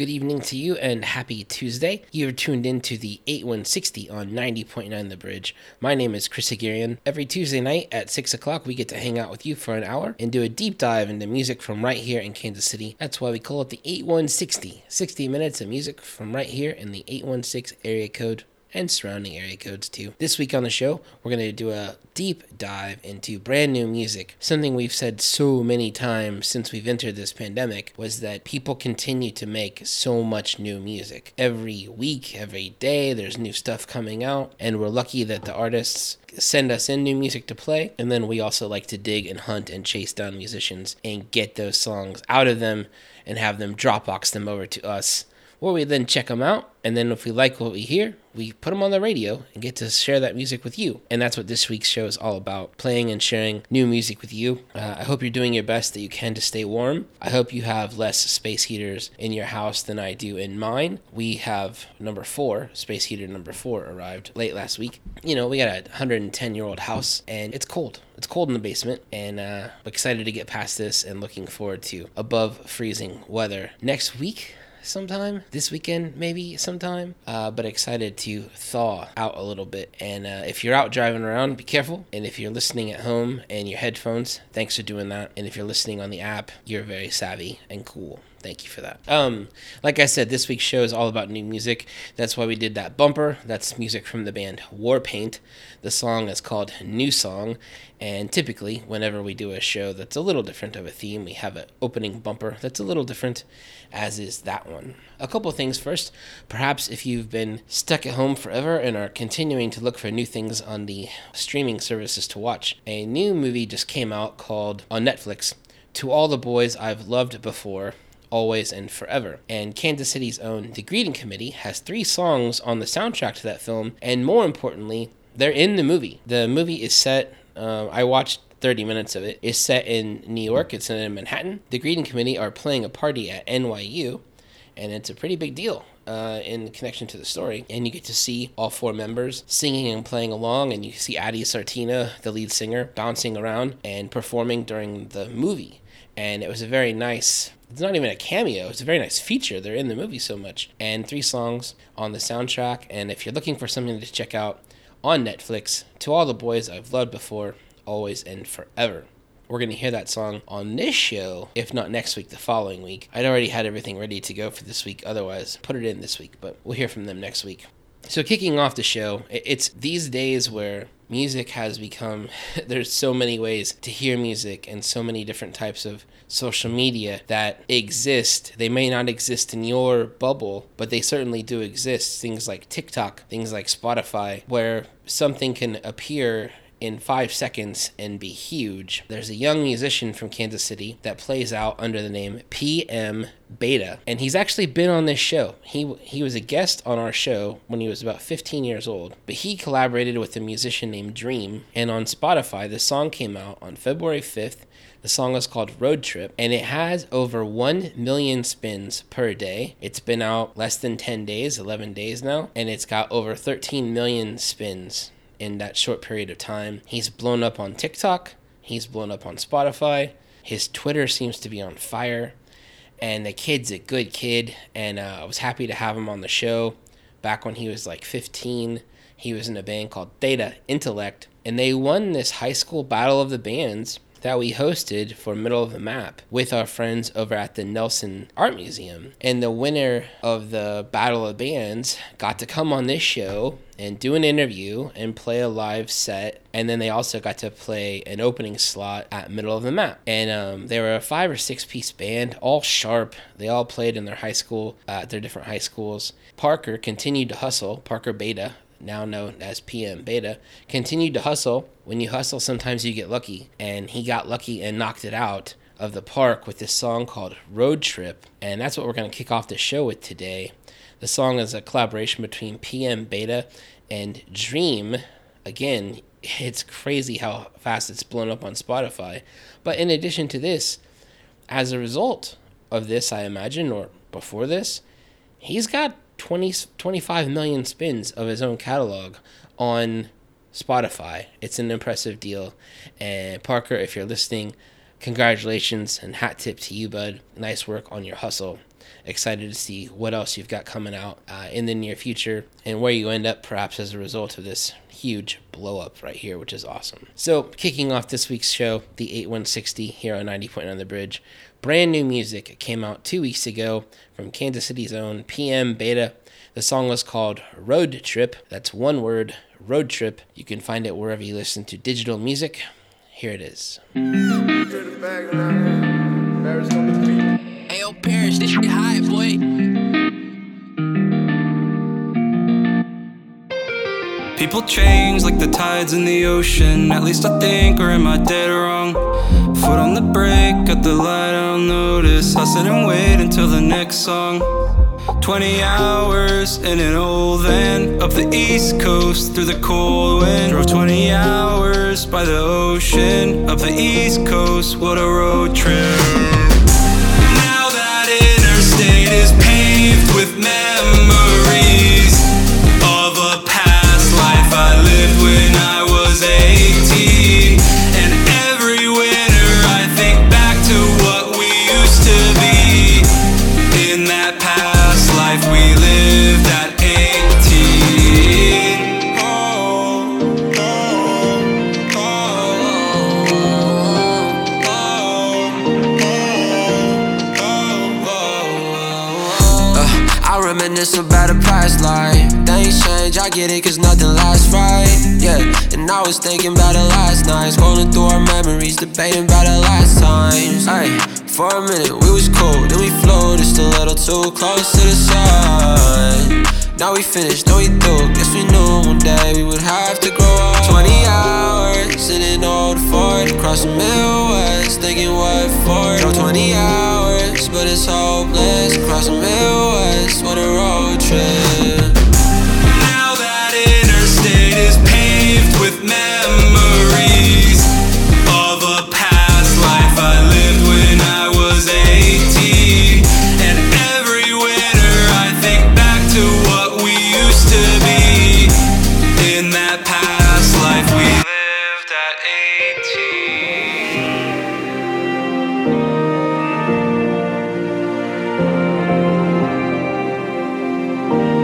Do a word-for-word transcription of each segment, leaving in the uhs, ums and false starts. good evening to you and happy Tuesday. You're tuned in to the eighty-one sixty on ninety point nine The Bridge. My name is Chris Agirian. Every Tuesday night at six o'clock, we get to hang out with you for an hour and do a deep dive into music from right here in Kansas City. That's why we call it the eighty-one sixty. sixty minutes of music from right here in the eight one six area code and surrounding area codes too. This week on the show, we're going to do a deep dive into brand new music. Something we've said so many times since we've entered this pandemic was that people continue to make so much new music. Every week, every day, there's new stuff coming out, and we're lucky that the artists send us in new music to play, and then we also like to dig and hunt and chase down musicians and get those songs out of them and have them Dropbox them over to us, where we then check them out, and then if we like what we hear, we put them on the radio and get to share that music with you. And that's what this week's show is all about, playing and sharing new music with you. Uh, I hope you're doing your best that you can to stay warm. I hope you have less space heaters in your house than I do in mine. We have number four, space heater number four arrived late last week. You know, we got a one hundred ten-year-old house, and it's cold. It's cold in the basement, and uh, I'm excited to get past this and looking forward to above freezing weather next week. Sometime this weekend, maybe sometime, uh, but excited to thaw out a little bit. And uh, if you're out driving around, be careful. And if you're listening at home and your headphones, thanks for doing that. And if you're listening on the app, you're very savvy and cool. Thank you for that. Um, like I said, this week's show is all about new music. That's why we did that bumper. That's music from the band Warpaint. The song is called New Song. And typically, whenever we do a show that's a little different of a theme, we have an opening bumper that's a little different, as is that one. A couple things first. Perhaps if you've been stuck at home forever and are continuing to look for new things on the streaming services to watch, a new movie just came out called, on Netflix, To All the Boys I've Loved Before, Always and Forever. And Kansas City's own The Greeting Committee has three songs on the soundtrack to that film, and more importantly, they're in the movie. The movie is set, uh, I watched thirty minutes of it, it's set in New York, it's in Manhattan. The Greeting Committee are playing a party at N Y U, and it's a pretty big deal uh, in connection to the story. And you get to see all four members singing and playing along, and you see Addie Sartina, the lead singer, bouncing around and performing during the movie. And it was a very nice... It's not even a cameo. It's a very nice feature. They're in the movie so much. And three songs on the soundtrack. And if you're looking for something to check out on Netflix, To All the Boys I've Loved Before, Always and Forever. We're going to hear that song on this show, if not next week, the following week. I'd already had everything ready to go for this week. Otherwise, put it in this week. But we'll hear from them next week. So kicking off the show, it's these days where music has become, there's so many ways to hear music and so many different types of social media that exist. They may not exist in your bubble, but they certainly do exist. Things like TikTok, things like Spotify, where something can appear in five seconds and be huge. There's a young musician from Kansas City that plays out under the name P M Beta, and he's actually been on this show. He he was a guest on our show when he was about fifteen years old, but he collaborated with a musician named Dream, and on Spotify, the song came out on February fifth. The song is called Road Trip, and it has over one million spins per day. It's been out less than ten days, eleven days now, and it's got over thirteen million spins in that short period of time. He's blown up on TikTok, he's blown up on Spotify, his Twitter seems to be on fire, and the kid's a good kid, and uh, I was happy to have him on the show. Back when he was like fifteen, he was in a band called Theta Intellect, and they won this high school battle of the bands that we hosted for Middle of the Map with our friends over at the Nelson Art Museum. And the winner of the Battle of Bands got to come on this show and do an interview and play a live set. And then they also got to play an opening slot at Middle of the Map. And um, they were a five or six piece band, all sharp. They all played in their high school, uh, their different high schools. Parker continued to hustle, Parker Beta, now known as P M Beta, continued to hustle. When you hustle, sometimes you get lucky. And he got lucky and knocked it out of the park with this song called Road Trip. And that's what we're going to kick off the show with today. The song is a collaboration between P M Beta and Dream. Again, it's crazy how fast it's blown up on Spotify. But in addition to this, as a result of this, I imagine, or before this, he's got twenty, twenty-five million spins of his own catalog on Spotify. It's an impressive deal. And Parker, if you're listening, congratulations and hat tip to you, bud. Nice work on your hustle. excited to see what else you've got coming out uh, in the near future and where you end up perhaps as a result of this huge blow up right here, which is awesome. So kicking off this week's show, the eighty-one sixty here on ninety point nine The Bridge. Brand new music came out two weeks ago from Kansas City's own P M Beta. The song was called Road Trip. That's one word, Road Trip. You can find it wherever you listen to digital music. Here it is. Hey, yo, Parrish, this shit high, boy. People change like the tides in the ocean. At least I think, or am I dead wrong? Foot on the brake, got the light, I don't notice. I sit and wait until the next song. Twenty hours in an old van, up the east coast through the cold wind. Drove twenty hours by the ocean, up the east coast, what a road trip. Now that interstate is paved with memories of a past life I lived when I was eighteen. Reminisce about a past life. Things change, I get it, cause nothing lasts right. Yeah, and I was thinking about it last night. Scrolling through our memories, debating about it last times. Ay, for a minute we was cool, then we floated, just a little too close to the sun. Now we finished, now we through. Guess we knew one day we would have to grow up. Twenty hours in an old Ford, across the Midwest, thinking what for? Drove twenty hours, but it's hopeless, across the Midwest, what a road trip. Now that interstate is paved with memories of a past life I lived when I was eighteen. And every winter I think back to what we used to be. In that past life we lived at eighteen. Thank you.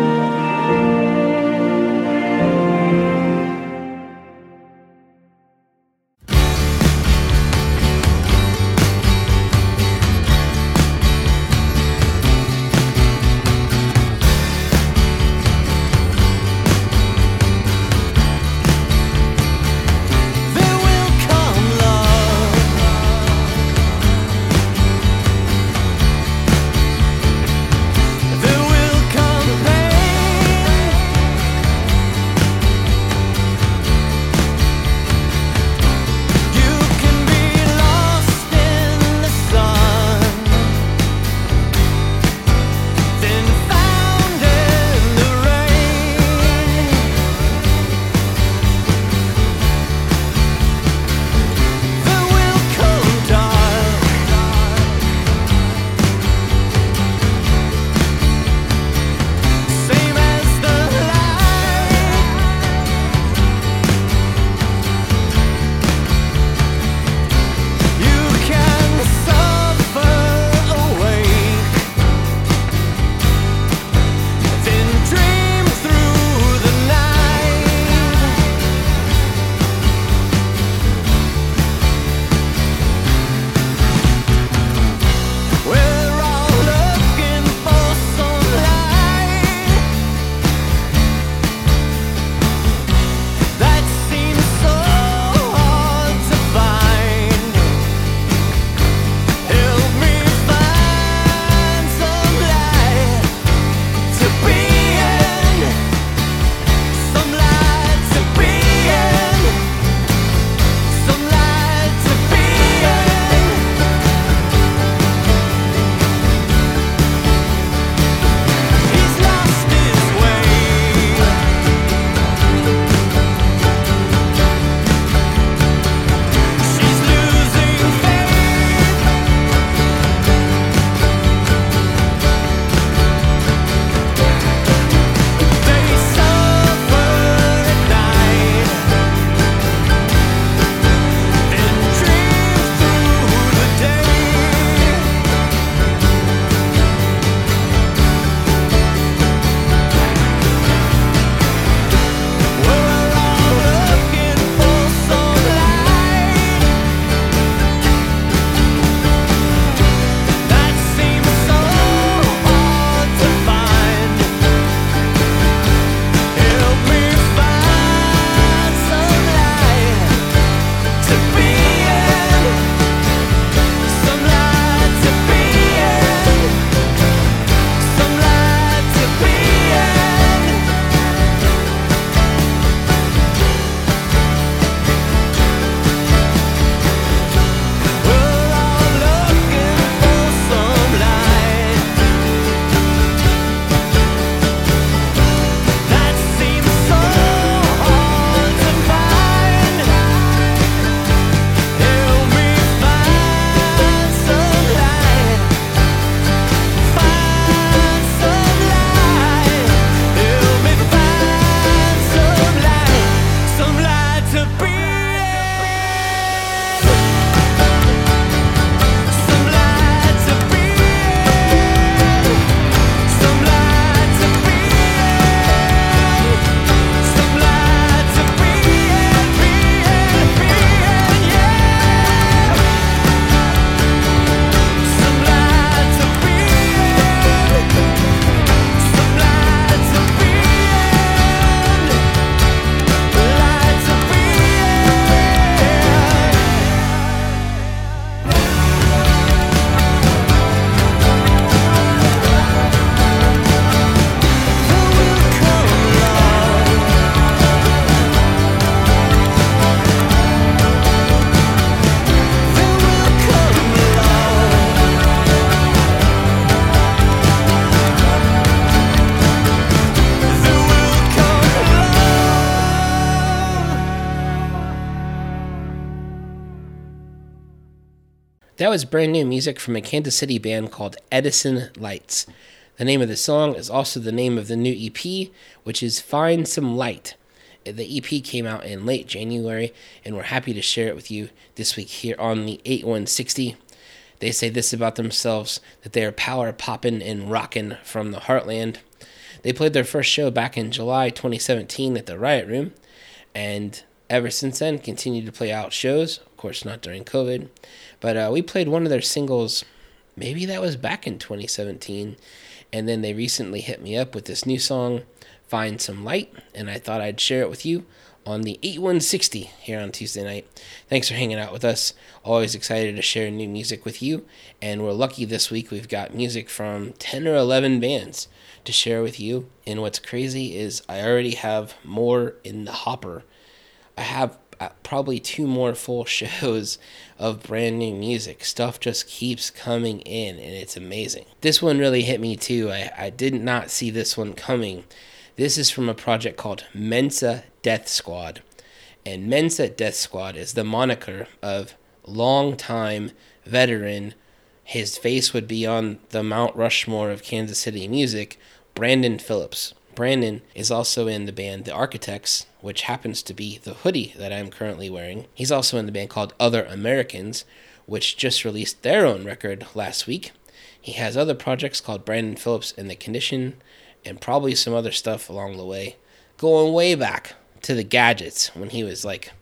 That was brand new music from a Kansas City band called Edison Lights. The name of the song is also the name of the new E P, which is Find Some Light. The E P came out in late January, and we're happy to share it with you this week here on the eighty-one sixty. They say this about themselves, that they are power poppin' and rockin' from the heartland. They played their first show back in July twenty seventeen at the Riot Room, and ever since then, continued to play out shows, of course not during COVID, but uh, we played one of their singles, maybe that was back in twenty seventeen, and then they recently hit me up with this new song, Find Some Light, and I thought I'd share it with you on the eighty-one sixty here on Tuesday night. Thanks for hanging out with us. Always excited to share new music with you, and we're lucky this week we've got music from ten or eleven bands to share with you. And what's crazy is I already have more in the hopper. I have probably two more full shows of brand new music. Stuff just keeps coming in, and it's amazing. This one really hit me too. I, I did not see this one coming. This is from a project called Mensa Death Squad. And Mensa Death Squad is the moniker of longtime veteran. His face would be on the Mount Rushmore of Kansas City music, Brandon Phillips. Brandon is also in the band The Architects, which happens to be the hoodie that I'm currently wearing. He's also in the band called Other Americans, which just released their own record last week. He has other projects called Brandon Phillips and The Condition, and probably some other stuff along the way, going way back to the Gadgets when he was like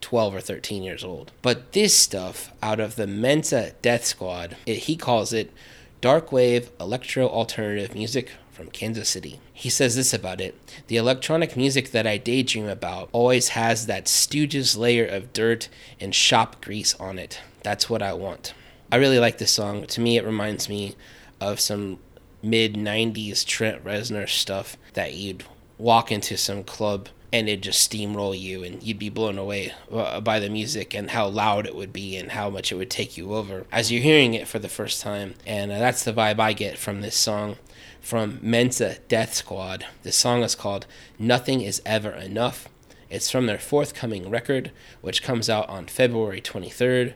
twelve or thirteen years old. But this stuff out of the Mensa Death Squad, it, he calls it dark wave electro alternative music from Kansas City. He says this about it: the electronic music that I daydream about always has that Stooges layer of dirt and shop grease on it. That's what I want. I really like this song. To me, it reminds me of some mid nineties Trent Reznor stuff that you'd walk into some club and it'd just steamroll you and you'd be blown away by the music and how loud it would be and how much it would take you over as you're hearing it for the first time. And that's the vibe I get from this song from Mensa Death Squad. The song is called Nothing Is Ever Enough. It's from their forthcoming record, which comes out on February twenty-third.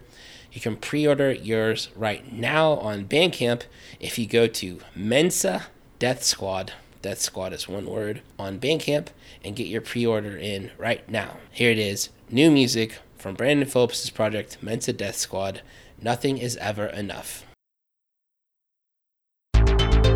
You can pre-order yours right now on Bandcamp if you go to Mensa Death Squad. Death Squad is one word on Bandcamp, and get your pre-order in right now. Here it is, new music from Brandon Phillips' project, Mensa Death Squad, Nothing Is Ever Enough. Hey!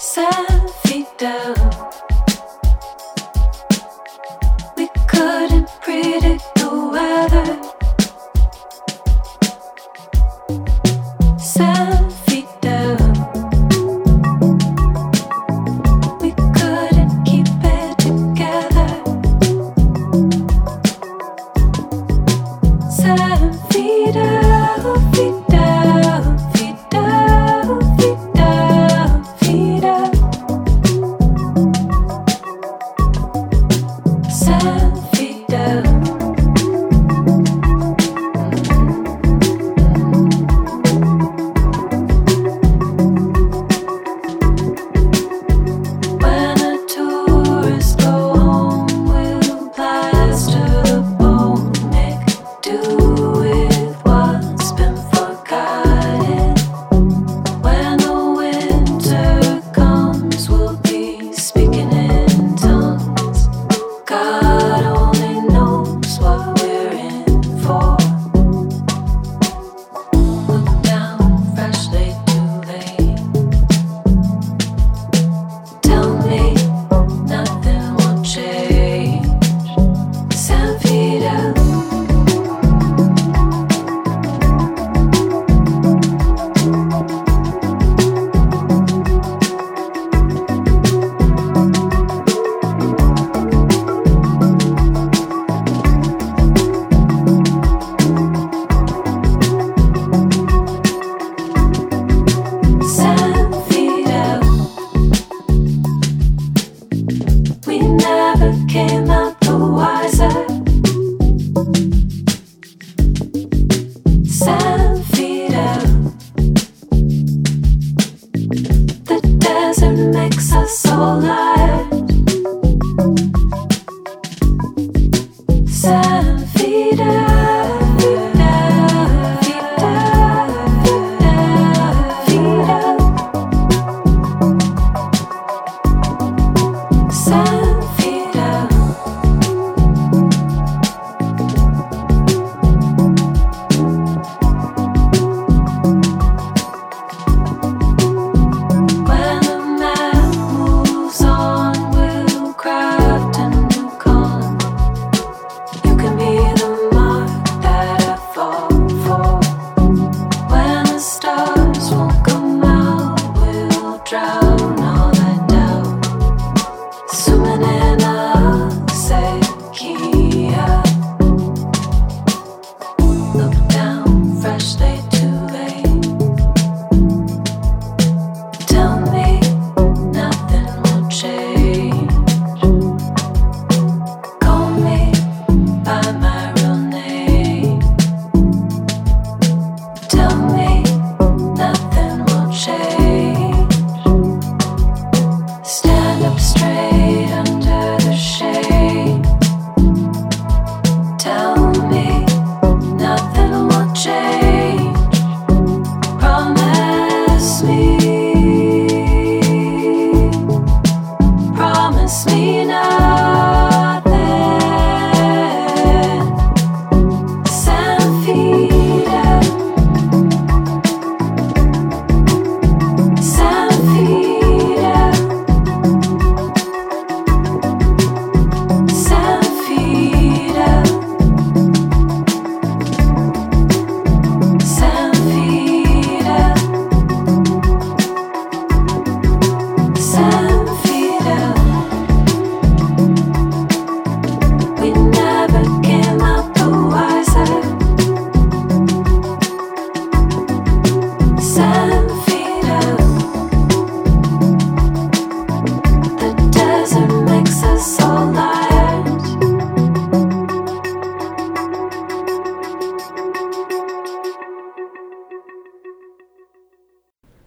San Fidel, we couldn't predict the weather. San Fidel, we couldn't keep it together. San Fidel, Fidel, Fidel, Fidel.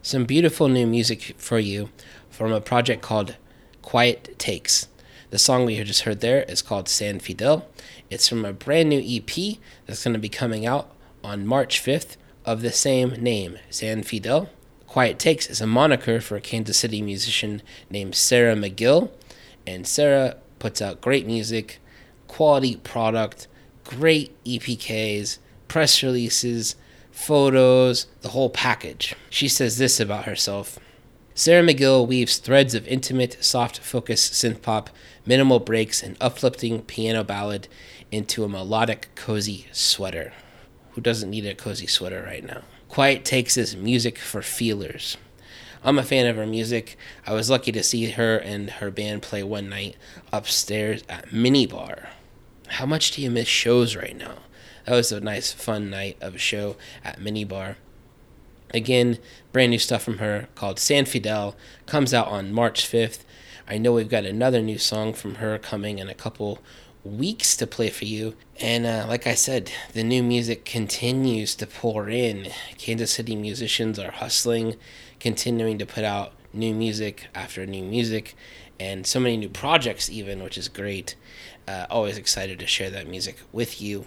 Some beautiful new music for you from a project called Quiet Takes. The song we just heard there is called San Fidel. It's from a brand new E P that's going to be coming out on March fifth of the same name, San Fidel. Quiet Takes is a moniker for a Kansas City musician named Sarah McGill, and Sarah puts out great music, quality product, great E P Ks, press releases, photos, the whole package. She says this about herself. Sarah McGill weaves threads of intimate, soft-focus synthpop, minimal breaks, and uplifting piano ballad into a melodic, cozy sweater. Who doesn't need a cozy sweater right now? Quiet Takes is music for feelers. I'm a fan of her music. I was lucky to see her and her band play one night upstairs at Mini Bar. How much do you miss shows right now? That was a nice, fun night of a show at Mini Bar. Again, brand new stuff from her called San Fidel. Comes out on March fifth. I know we've got another new song from her coming in a couple weeks to play for you. And uh, like I said, the new music continues to pour in. Kansas City musicians are hustling, continuing to put out new music after new music, and so many new projects even, which is great. Uh, always excited to share that music with you.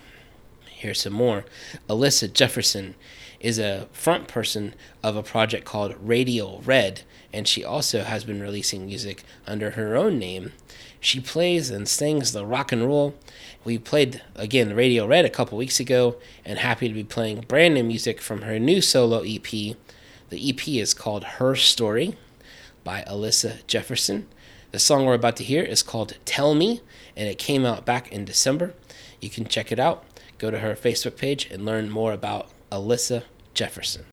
Here's some more. Alyssa Jefferson is a front person of a project called Radio Red, and she also has been releasing music under her own name. She plays and sings the rock and roll. We played, again, Radio Red a couple weeks ago, and happy to be playing brand new music from her new solo E P. The E P is called Her Story by Alyssa Jefferson. The song we're about to hear is called Tell Me, and it came out back in December. You can check it out. Go to her Facebook page and learn more about Alyssa Jefferson.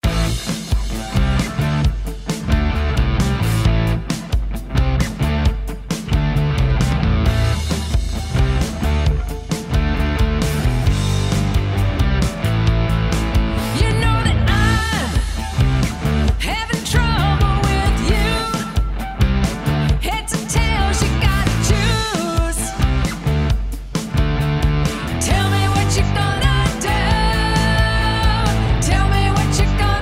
Tell me what you gonna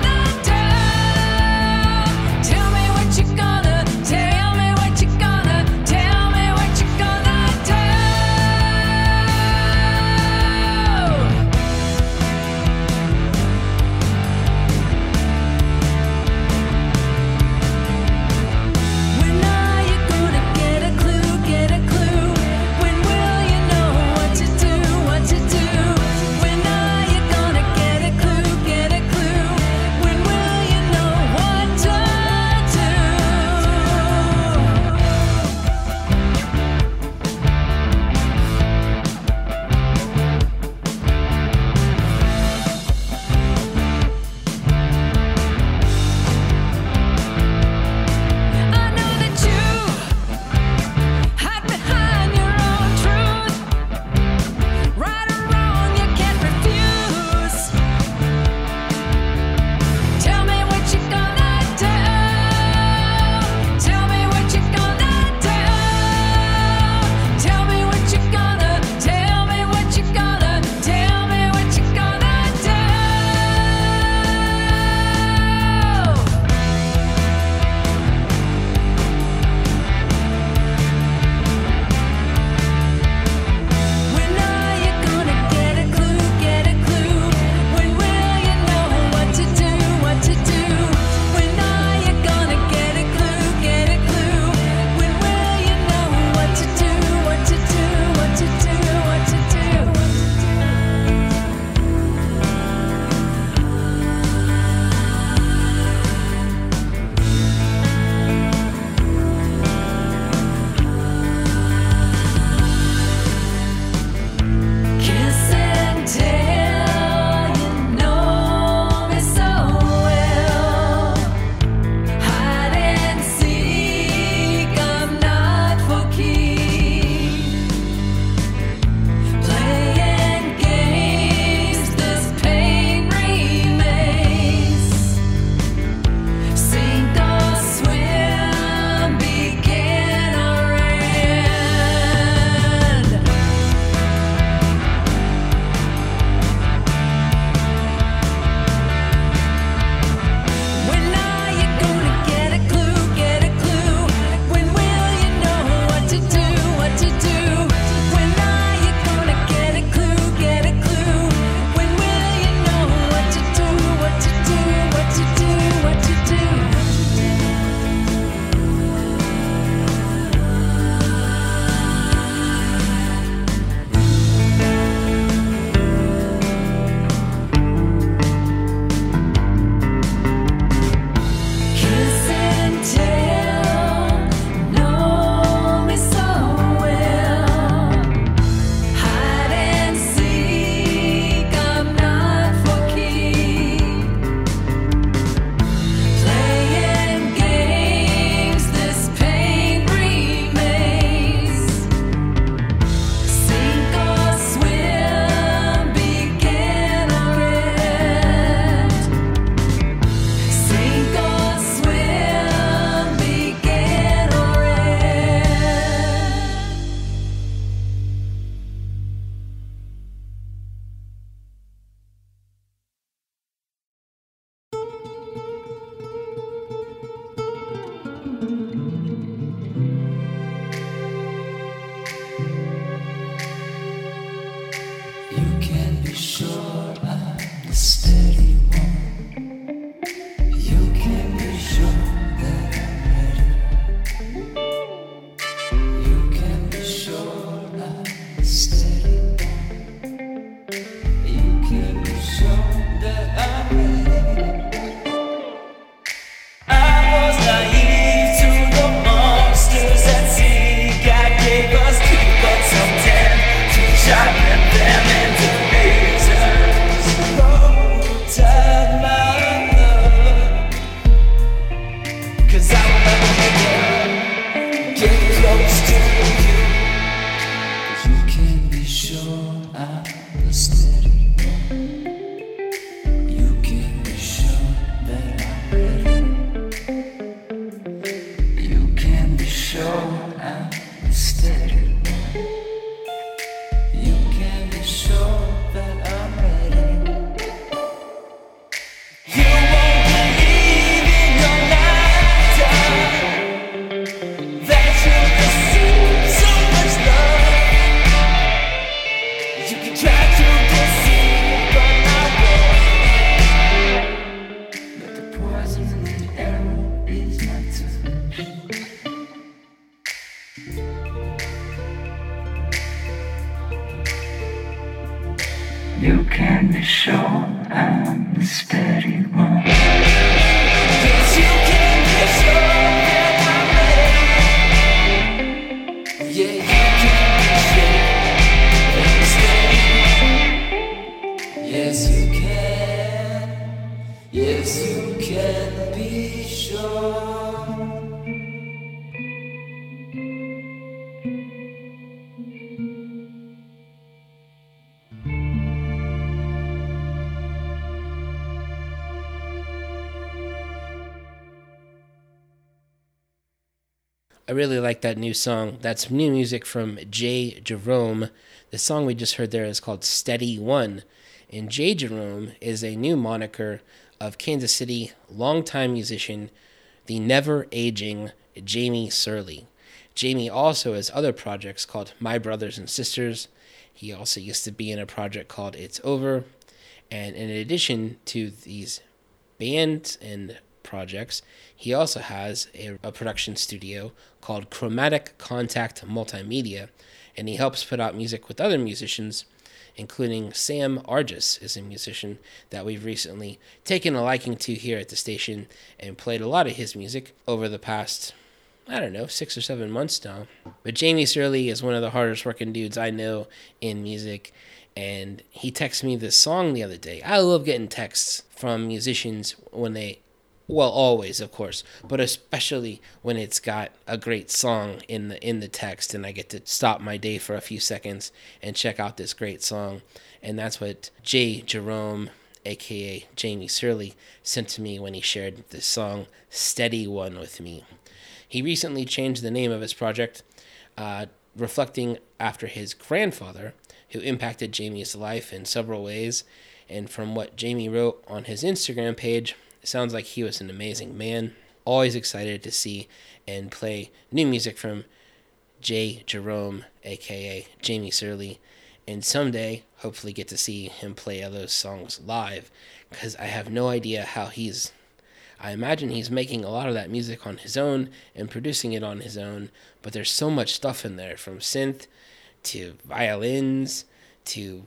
You can be sure I'm the steady one. Yes, you can be sure that I'm ready. Yeah, you can be sure that I'm steady. Yes, you can. Yes, you can be sure. I really like that new song. That's new music from Jay Jerome. The song we just heard there is called Steady One. And Jay Jerome is a new moniker of Kansas City longtime musician, the never-aging Jamie Surly. Jamie also has other projects called My Brothers and Sisters. He also used to be in a project called It's Over. And in addition to these bands and projects, he also has a, a production studio called Chromatic Contact Multimedia, and he helps put out music with other musicians, including Sam Argis is a musician that we've recently taken a liking to here at the station and played a lot of his music over the past, I don't know, six or seven months now. But Jamie Surly is one of the hardest working dudes I know in music, and he texted me this song the other day. I love getting texts from musicians when they Well, always, of course, but especially when it's got a great song in the in the text, and I get to stop my day for a few seconds and check out this great song. And that's what Jay Jerome, a k a. Jamie Surly, sent to me when he shared this song, Steady One, with me. He recently changed the name of his project, uh, reflecting after his grandfather, who impacted Jamie's life in several ways. And from what Jamie wrote on his Instagram page, sounds like he was an amazing man. Always excited to see and play new music from Jay Jerome, a k a. Jamie Surly. And someday, hopefully get to see him play all those songs live, because I have no idea how he's... I imagine he's making a lot of that music on his own and producing it on his own, but there's so much stuff in there, from synth to violins to...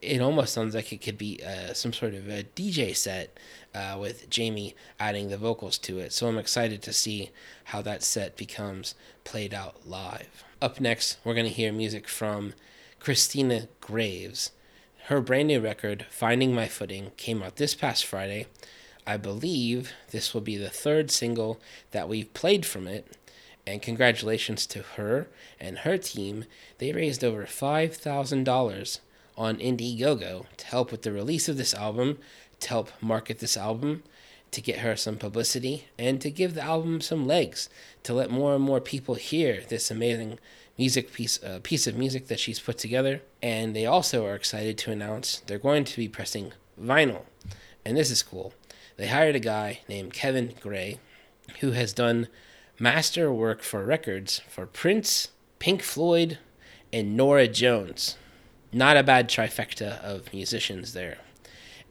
It almost sounds like it could be uh, some sort of a D J set uh, with Jamie adding the vocals to it. So I'm excited to see how that set becomes played out live. Up next, we're going to hear music from Christina Graves. Her brand new record, Finding My Footing, came out this past Friday. I believe this will be the third single that we've played from it. And congratulations to her and her team. They raised over five thousand dollars on Indiegogo to help with the release of this album, to help market this album, to get her some publicity, and to give the album some legs, to let more and more people hear this amazing music piece, uh, piece of music that she's put together. And they also are excited to announce they're going to be pressing vinyl. And this is cool. They hired a guy named Kevin Gray, who has done master work for records for Prince, Pink Floyd, and Nora Jones. Not a bad trifecta of musicians there.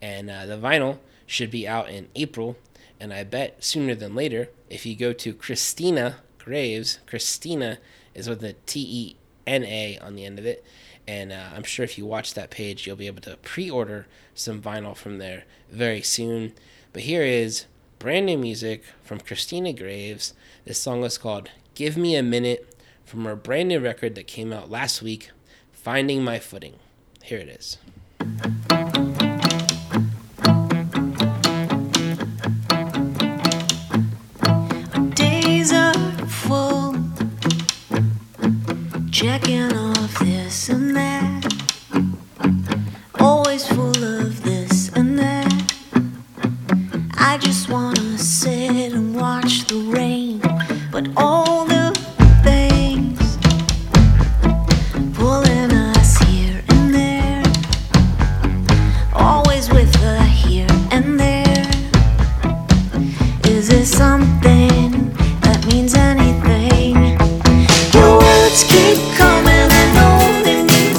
And uh, the vinyl should be out in April, and I bet sooner than later. If you go to Christina Graves, Christina is with the T E N A on the end of it, and uh, I'm sure if you watch that page, you'll be able to pre-order some vinyl from there very soon. But here is brand new music from Christina Graves. This song is called Give Me a Minute, from her brand new record that came out last week, Finding My Footing. Here it is. Our days are full, checking off this and that, always full of this and that. I just wanna sit and watch the rain, but all the something that means anything. Your words keep coming and all they mean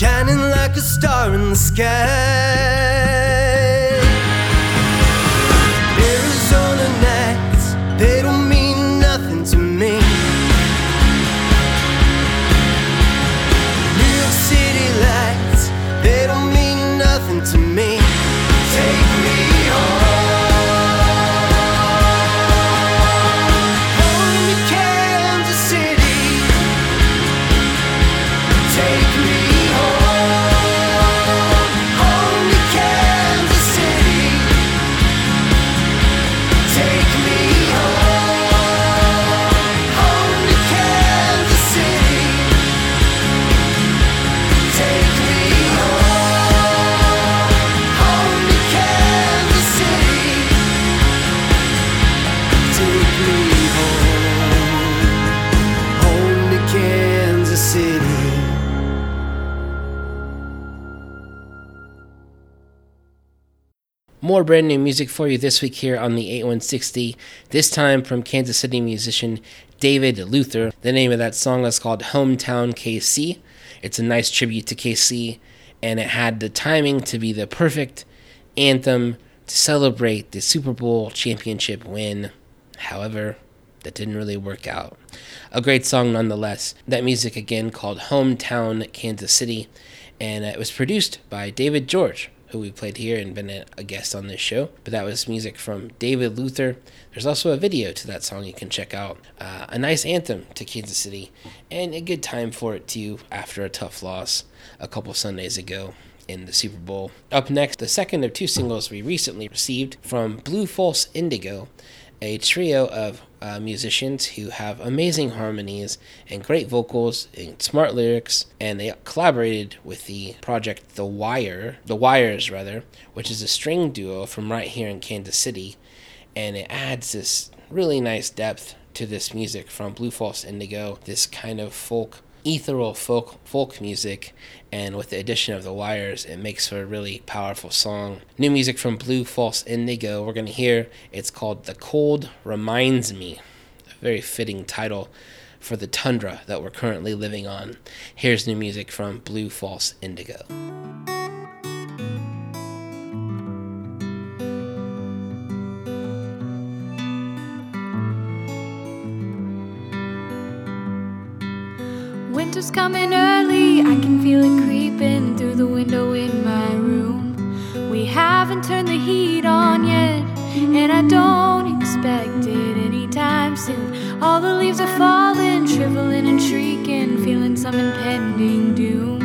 shining like a star in the sky. Arizona nights, they don't mean nothing to me. New York City lights, they don't mean nothing to me. Take me home. More brand new music for you this week here on the eighty-one sixty, this time from Kansas City musician David Luther. The name of that song is called Hometown K C. It's a nice tribute to K C, and it had the timing to be the perfect anthem to celebrate the Super Bowl championship win. However, that didn't really work out. A great song nonetheless. That music again called Hometown Kansas City, and it was produced by David George, who we played here and been a guest on this show. But that was music from David Luther. There's also a video to that song you can check out. Uh, a nice anthem to Kansas City, and a good time for it too after a tough loss a couple Sundays ago in the Super Bowl. Up next, the second of two singles we recently received from Blue False Indigo, a trio of uh, musicians who have amazing harmonies and great vocals and smart lyrics, and they collaborated with the project The Wire, The Wires rather, which is a string duo from right here in Kansas City, and it adds this really nice depth to this music from Blue False Indigo, this kind of folk, ethereal folk folk music, and with the addition of The Wires, it makes for a really powerful song. New music from Blue False Indigo we're going to hear. It's called The Cold Reminds Me, a very fitting title for the tundra that we're currently living on. Here's new music from Blue False Indigo. Winter's coming early, I can feel it creeping through the window in my room. We haven't turned the heat on yet, and I don't expect it anytime soon. All the leaves are falling, shriveling and shrieking, feeling some impending doom.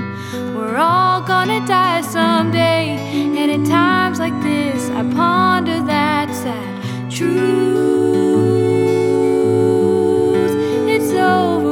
We're all gonna die someday, and at times like this, I ponder that sad truth. It's over.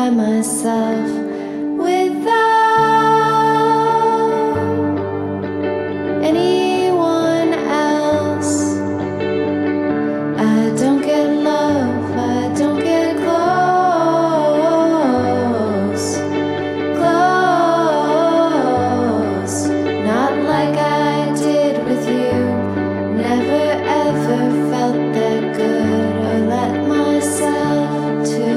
by myself without anyone else. I don't get love, I don't get close, close, not like I did with you. Never ever felt that good, or let myself to.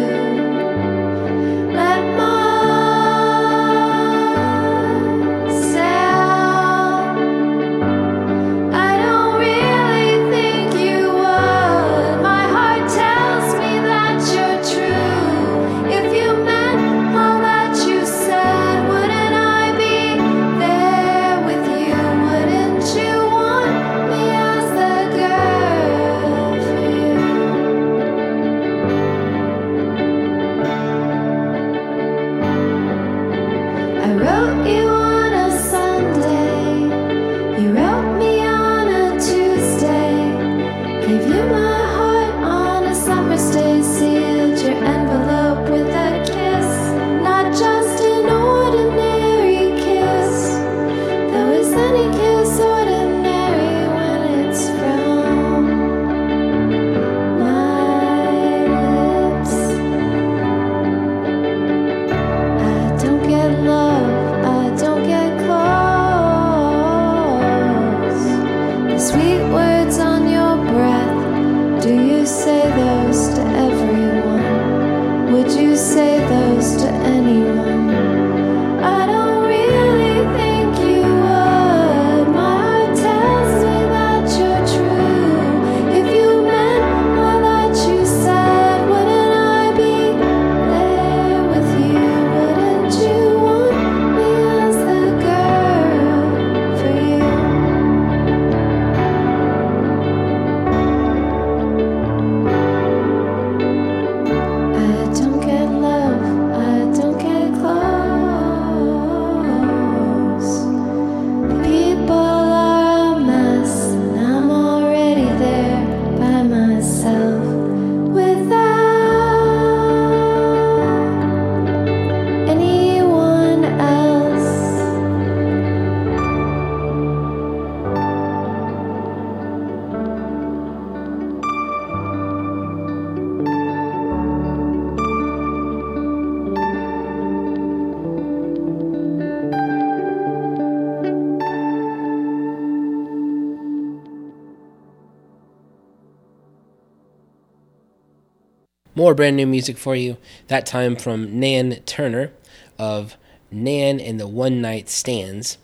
More brand new music for you, that time from Nan Turner of Nan and the One Night Stands.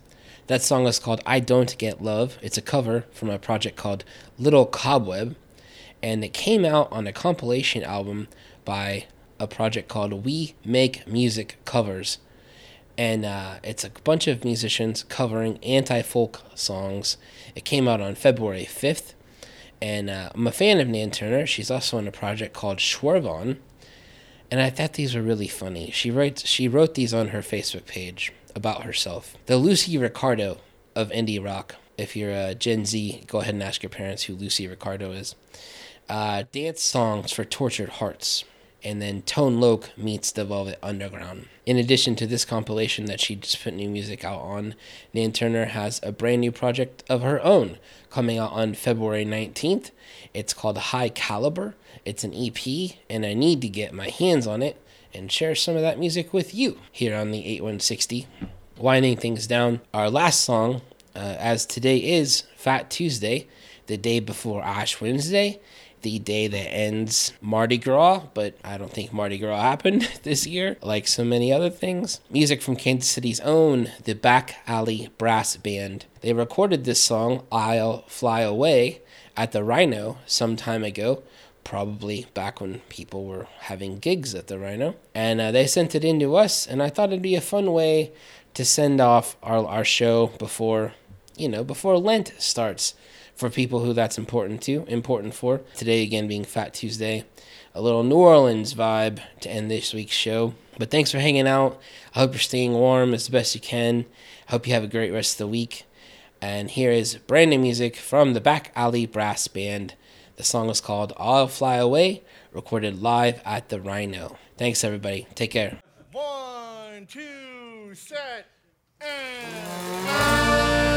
That song is called I Don't Get Love. It's a cover from a project called Little Cobweb, and it came out on a compilation album by a project called We Make Music Covers. And uh, it's a bunch of musicians covering anti-folk songs. It came out on February fifth. And uh, I'm a fan of Nan Turner. She's also in a project called Schwervon. And I thought these were really funny. She writes, she wrote these on her Facebook page about herself. The Lucy Ricardo of indie rock. If you're a Gen Z, go ahead and ask your parents who Lucy Ricardo is. Uh, dance songs for tortured hearts. And then Tone Loc meets the Velvet Underground. In addition to this compilation that she just put new music out on, Nan Turner has a brand new project of her own coming out on February nineteenth. It's called High Caliber. It's an E P, and I need to get my hands on it and share some of that music with you here on the eighty-one sixty. Winding things down, our last song, uh, as today is Fat Tuesday, the day before Ash Wednesday, the day that ends Mardi Gras, but I don't think Mardi Gras happened this year, like so many other things. Music from Kansas City's own, the Back Alley Brass Band. They recorded this song, I'll Fly Away, at the Rhino some time ago, probably back when people were having gigs at the Rhino. And uh, they sent it in to us, and I thought it'd be a fun way to send off our, our show before, you know, before Lent starts. For people who that's important to, important for. Today, again, being Fat Tuesday, a little New Orleans vibe to end this week's show. But thanks for hanging out. I hope you're staying warm as best you can. I hope you have a great rest of the week. And here is brand new music from the Back Alley Brass Band. The song is called I'll Fly Away, recorded live at the Rhino. Thanks, everybody. Take care. One, two, set, and...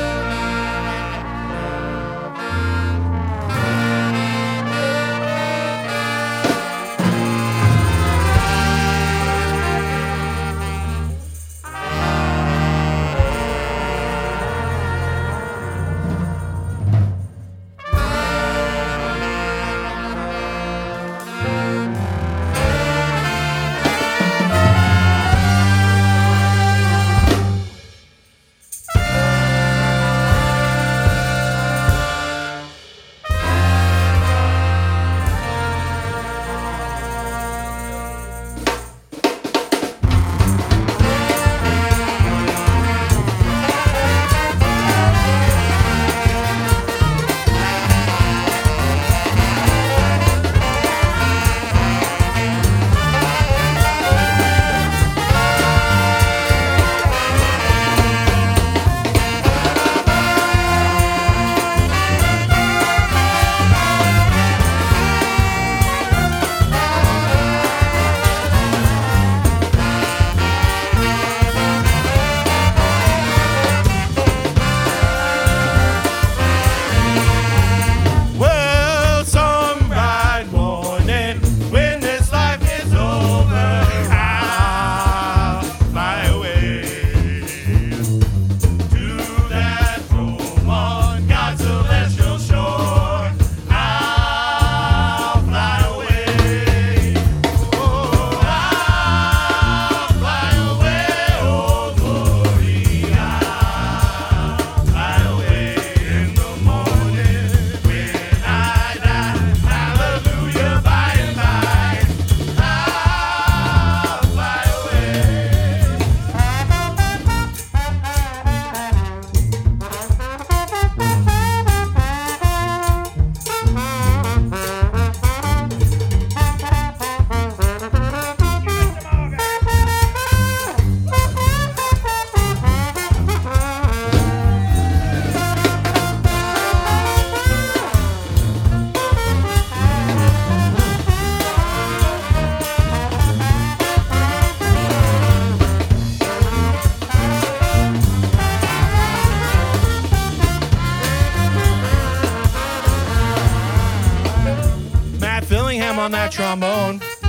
on that trombone.